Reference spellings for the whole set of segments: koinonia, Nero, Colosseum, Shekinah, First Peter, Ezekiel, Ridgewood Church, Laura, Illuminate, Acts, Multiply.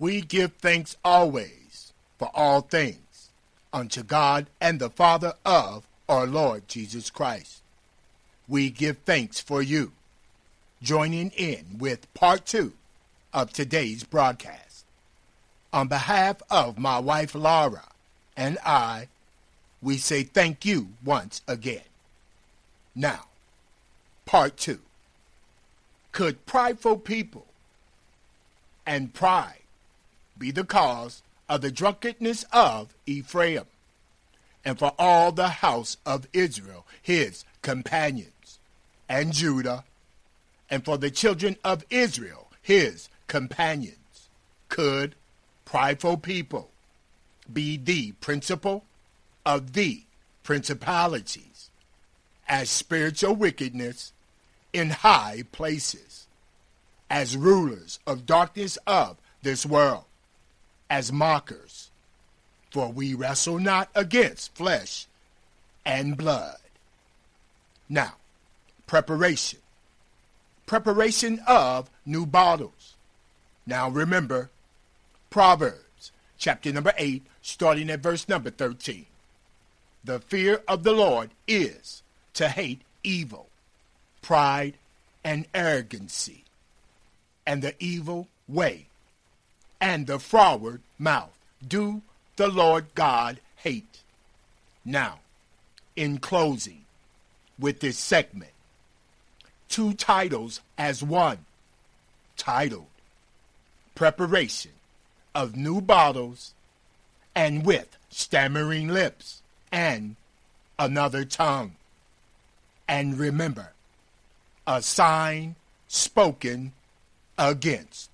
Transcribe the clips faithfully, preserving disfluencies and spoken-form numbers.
we give thanks always for all things unto God and the Father of our Lord Jesus Christ. We give thanks for you, joining in with part two of today's broadcast. On behalf of my wife Laura and I, we say thank you once again. Now, part two. Could prideful people and pride be the cause of the drunkenness of Ephraim, and for all the house of Israel, his companions, and Judah, and for the children of Israel, his companions? Could prideful people be the principal of the principalities as spiritual wickedness in high places, as rulers of darkness of this world, as mockers? For we wrestle not against flesh and blood. Now, preparation. Preparation of new bottles. Now remember, Proverbs chapter number eight, starting at verse number thirteen. The fear of the Lord is to hate evil, pride, and arrogancy, and the evil way, and the froward mouth do the Lord God hate. Now, in closing with this segment, two titles as one, titled Preparation of New Bottles and with Stammering Lips and Another Tongue. And remember, a sign spoken against.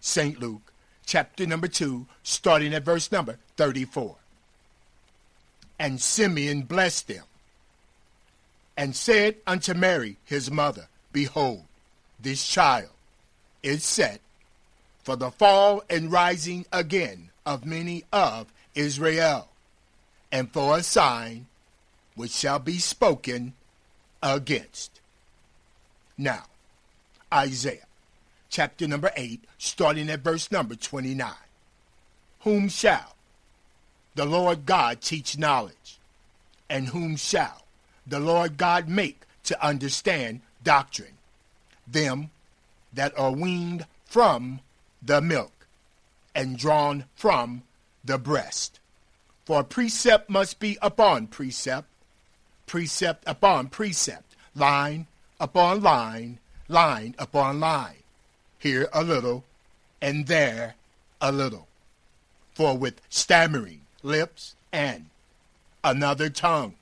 Saint Luke, chapter number two, starting at verse number thirty-four. And Simeon blessed them, and said unto Mary his mother, Behold, this child is set for the fall and rising again of many of Israel, and for a sign which shall be spoken against. Now, Isaiah, chapter number eight, starting at verse number twenty-nine. Whom shall the Lord God teach knowledge, and whom shall the Lord God make to understand doctrine? Them that are weaned from the milk, and drawn from the breast. For precept must be upon precept, precept upon precept, line upon line, line upon line, here a little, and there a little. For with stammering lips and another tongue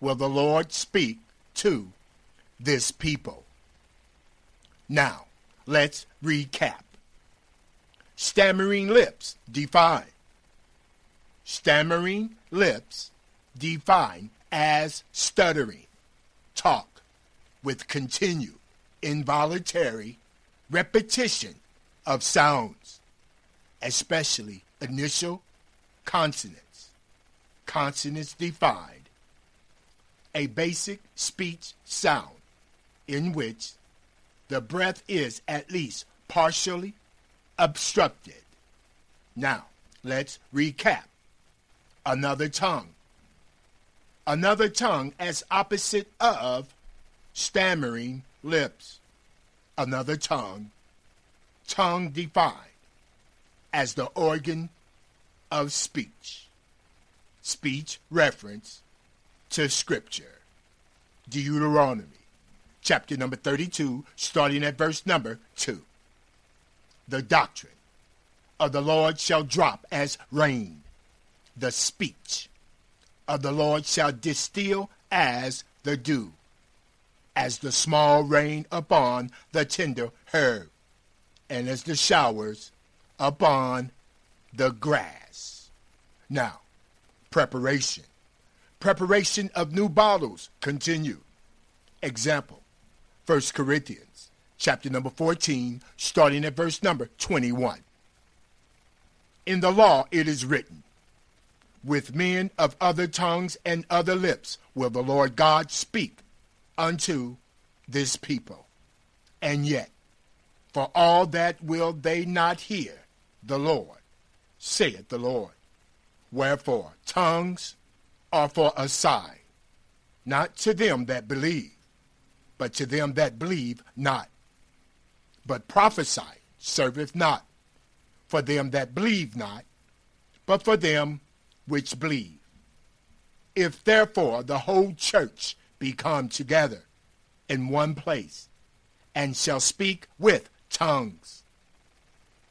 will the Lord speak to this people. Now, let's recap. Stammering lips defined. Stammering lips defined as stuttering talk with continued, involuntary repetition of sounds, especially initial consonants. Consonants defined. A basic speech sound in which the breath is at least partially obstructed. Now, let's recap. Another tongue. Another tongue as opposite of stammering lips. Another tongue. Tongue defined as the organ of speech. Speech reference to Scripture. Deuteronomy chapter number thirty-two, starting at verse number two. The doctrine of the Lord shall drop as rain. The speech of the Lord shall distill as the dew, as the small rain upon the tender herb, and as the showers upon the grass. Now, preparation. Preparation of new bottles continue. Example, First Corinthians, chapter number fourteen, starting at verse number twenty-one. In the law it is written, with men of other tongues and other lips will the Lord God speak unto this people, and yet for all that will they not hear the Lord, saith the Lord. Wherefore tongues are for a sign, not to them that believe, but to them that believe not. But prophecy serveth not for them that believe not, but for them which believe. If therefore the whole church be come together in one place, and shall speak with tongues,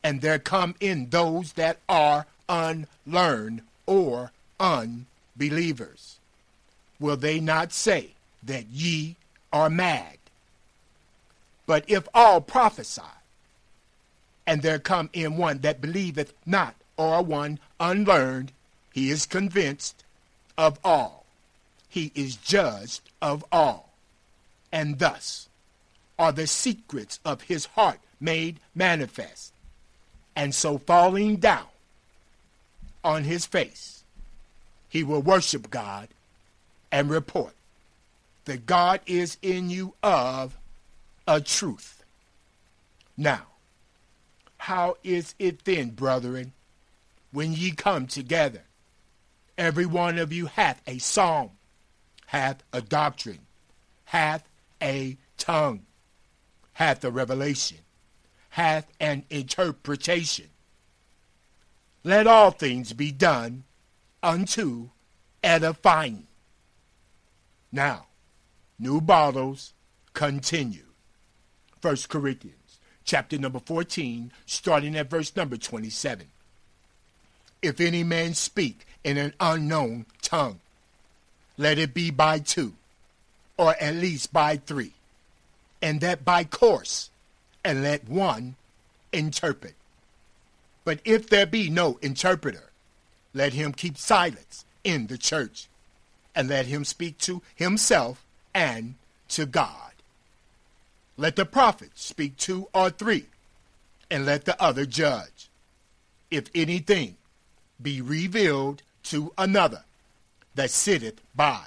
and there come in those that are unlearned or unbelievers, will they not say that ye are mad? But if all prophesy, and there come in one that believeth not, or one unlearned, he is convinced of all, he is judged of all, and thus are the secrets of his heart made manifest. And so falling down on his face, he will worship God and report that God is in you of a truth. Now, how is it then, brethren, when ye come together? Every one of you hath a psalm, hath a doctrine, hath a tongue, hath a revelation, hath an interpretation. Let all things be done unto edifying. Now, new bottles continue. First Corinthians, chapter number fourteen, starting at verse number twenty-seven. If any man speak in an unknown tongue, let it be by two, or at least by three, and that by course, and let one interpret. But if there be no interpreter, let him keep silence in the church, and let him speak to himself and to God. Let the prophet speak two or three, and let the other judge. If anything be revealed to another that sitteth by,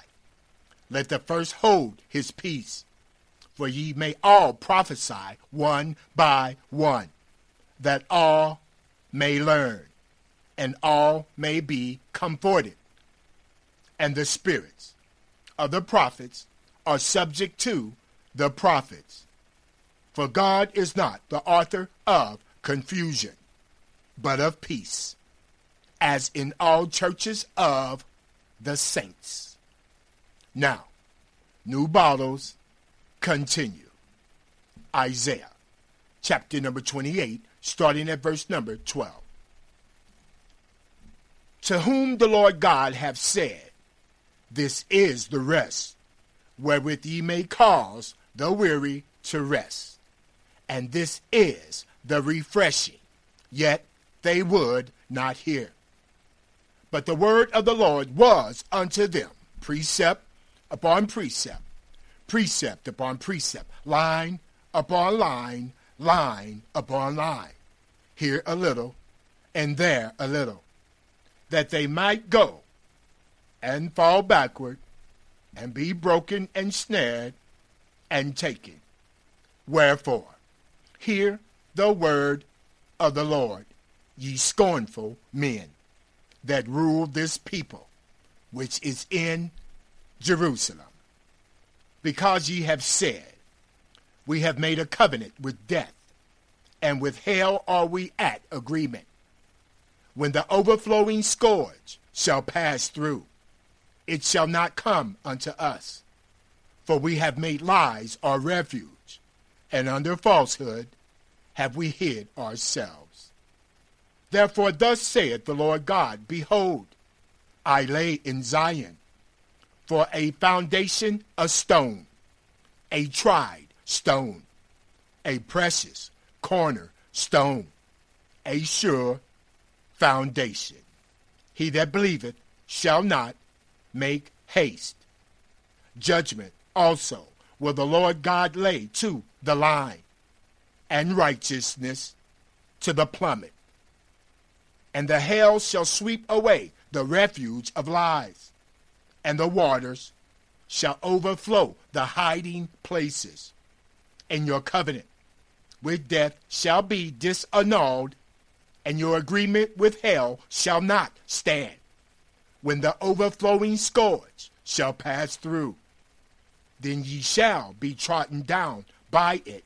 let the first hold his peace, for ye may all prophesy one by one, that all may learn, and all may be comforted. And the spirits of the prophets are subject to the prophets. For God is not the author of confusion, but of peace, as in all churches of the saints. Now, new bottles continue. Isaiah, chapter number twenty-eight, starting at verse number twelve. To whom the Lord God hath said, this is the rest, wherewith ye may cause the weary to rest. And this is the refreshing, yet they would not hear. But the word of the Lord was unto them, precept upon precept, precept upon precept, line upon line, line upon line, here a little and there a little, that they might go and fall backward and be broken and snared and taken. Wherefore, hear the word of the Lord, ye scornful men that rule this people, which is in Jerusalem. Because ye have said, we have made a covenant with death, and with hell are we at agreement. When the overflowing scourge shall pass through, it shall not come unto us. For we have made lies our refuge, and under falsehood have we hid ourselves. Therefore thus saith the Lord God, behold, I lay in Zion for a foundation a stone, a tried stone, a precious corner stone, a sure foundation. He that believeth shall not make haste. Judgment also will the Lord God lay to the line, and righteousness to the plummet. And the hail shall sweep away the refuge of lies, and the waters shall overflow the hiding places. And your covenant with death shall be disannulled, and your agreement with hell shall not stand, when the overflowing scourge shall pass through. Then ye shall be trodden down by it.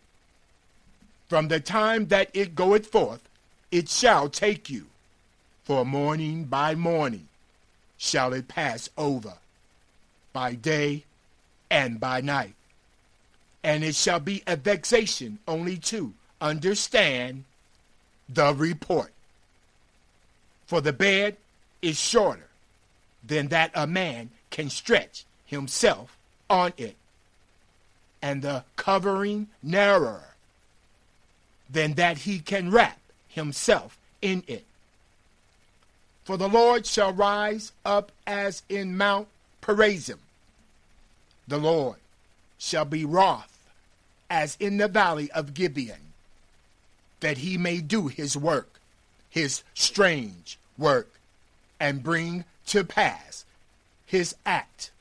From the time that it goeth forth, it shall take you, for morning by morning shall it pass over, by day and by night. And it shall be a vexation only to understand the report. For the bed is shorter than that a man can stretch himself on it, and the covering narrower than that he can wrap himself in it. For the Lord shall rise up as in Mount Perazim. The Lord shall be wroth as in the valley of Gibeon, that he may do his work, his strange work, and bring to pass his act,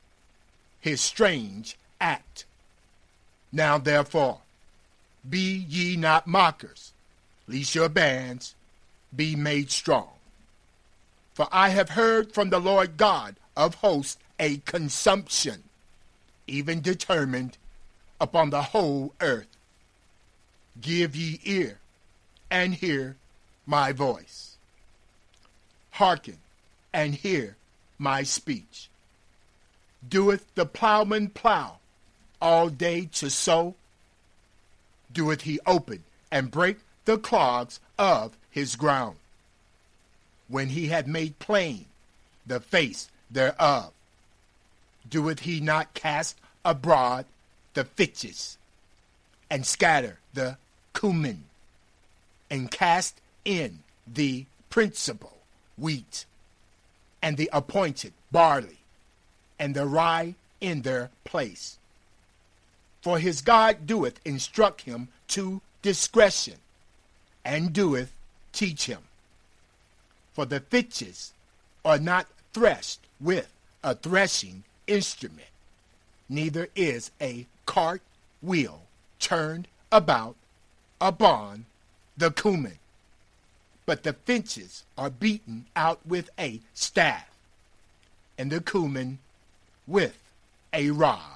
his strange act. Now therefore, be ye not mockers, lest your bands be made strong. For I have heard from the Lord God of hosts a consumption, even determined, upon the whole earth. Give ye ear, and hear my voice. Hearken, and hear my speech. Doeth the plowman plow all day to sow? Doeth he open and break the clods of his ground, when he had made plain the face thereof? Doeth he not cast abroad the fitches, and scatter the cumin, and cast in the principal wheat, and the appointed barley, and the rye in their place? For his God doeth instruct him to discretion, and doeth teach him. For the fitches are not threshed with a threshing instrument, neither is a cart wheel turned about upon the cumin, but the fitches are beaten out with a staff, and the cumin with a rod.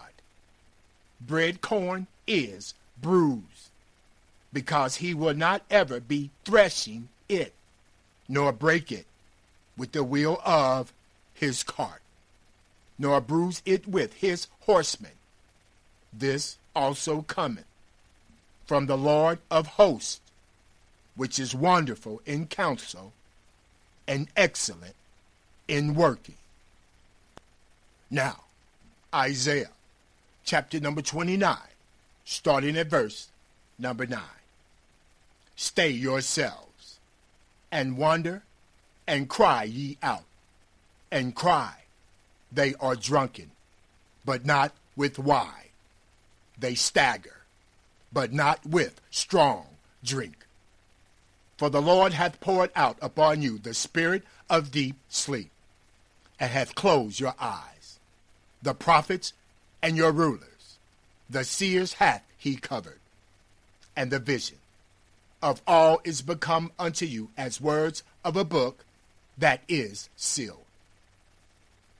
Bread corn is bruised, because he will not ever be threshing it, nor break it with the wheel of his cart, nor bruise it with his horsemen. This also cometh from the Lord of hosts, which is wonderful in counsel and excellent in working. Now, Isaiah, chapter number twenty-nine, starting at verse number nine. Stay yourselves, and wander, and cry ye out, and cry. They are drunken, but not with wine. They stagger, but not with strong drink. For the Lord hath poured out upon you the spirit of deep sleep, and hath closed your eyes. The prophets and your rulers, the seers hath he covered, and the vision of all is become unto you as words of a book that is sealed,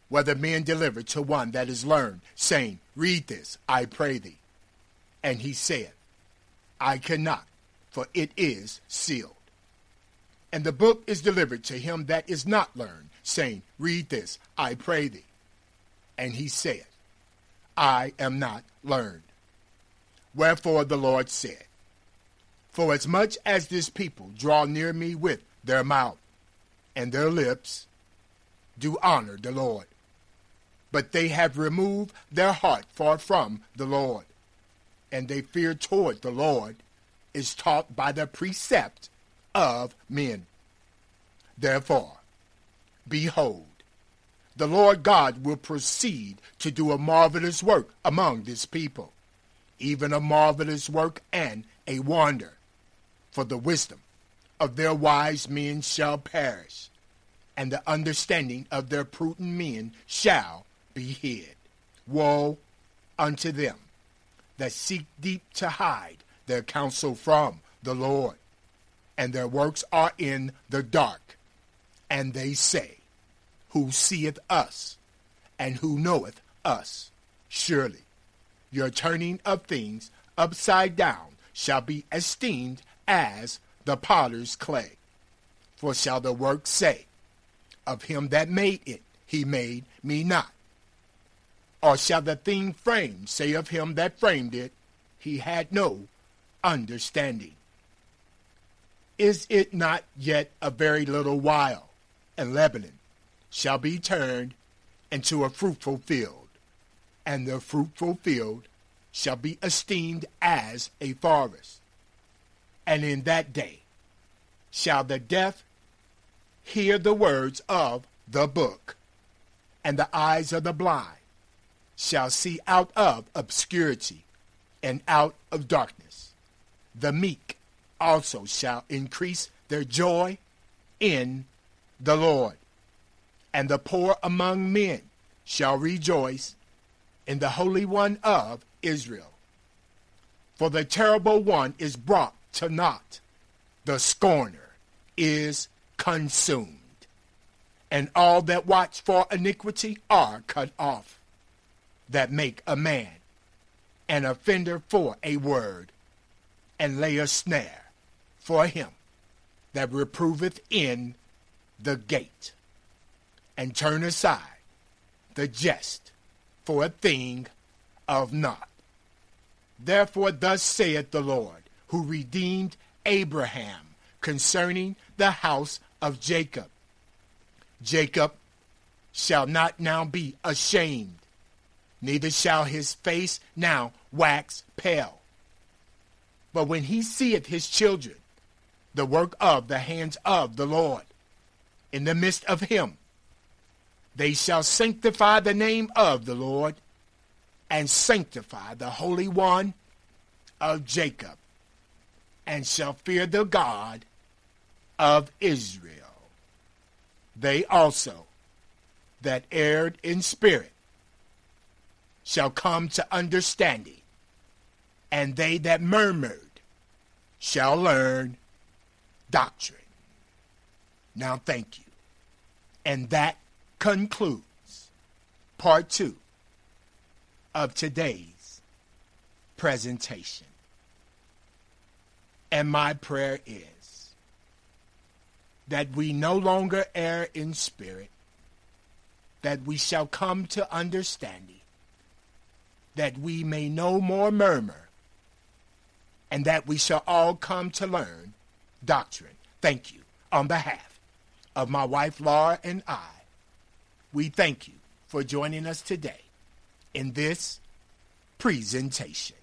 whether men delivered to one that is learned, saying, Read this, I pray thee. And he said, I cannot, for it is sealed. And the book is delivered to him that is not learned, saying, Read this, I pray thee. And he said, I am not learned. Wherefore the Lord said, Forasmuch as this people draw near me with their mouth, and their lips do honor the Lord, but they have removed their heart far from the Lord, and their fear toward the Lord is taught by the precept of men. Therefore, behold, the Lord God will proceed to do a marvelous work among this people, even a marvelous work and a wonder, for the wisdom of their wise men shall perish, and the understanding of their prudent men shall be hid. Woe unto them that seek deep to hide their counsel from the Lord, and their works are in the dark. And they say, Who seeth us, and who knoweth us? Surely your turning of things upside down shall be esteemed as the potter's clay. For shall the work say, Of him that made it, he made me not? Or shall the thing framed say of him that framed it, He had no understanding? Is it not yet a very little while, and Lebanon shall be turned into a fruitful field, and the fruitful field shall be esteemed as a forest? And in that day shall the deaf hear the words of the book, and the eyes of the blind shall see out of obscurity and out of darkness. The meek also shall increase their joy in the Lord, and the poor among men shall rejoice in the Holy One of Israel. For the terrible one is brought to naught, the scorner is consumed, and all that watch for iniquity are cut off, that make a man an offender for a word, and lay a snare for him that reproveth in the gate, and turn aside the jest for a thing of naught. Therefore thus saith the Lord, who redeemed Abraham concerning the house of Jacob, Jacob shall not now be ashamed, neither shall his face now wax pale. But when he seeth his children, the work of the hands of the Lord, in the midst of him, they shall sanctify the name of the Lord, and sanctify the Holy One of Jacob, and shall fear the God of Israel. They also that erred in spirit shall come to understanding, and they that murmured shall learn doctrine. Now thank you. And that concludes part two of today's presentation. And my prayer is that we no longer err in spirit, that we shall come to understanding, that we may no more murmur, and that we shall all come to learn doctrine. Thank you. On behalf of my wife Laura and I, we thank you for joining us today in this presentation.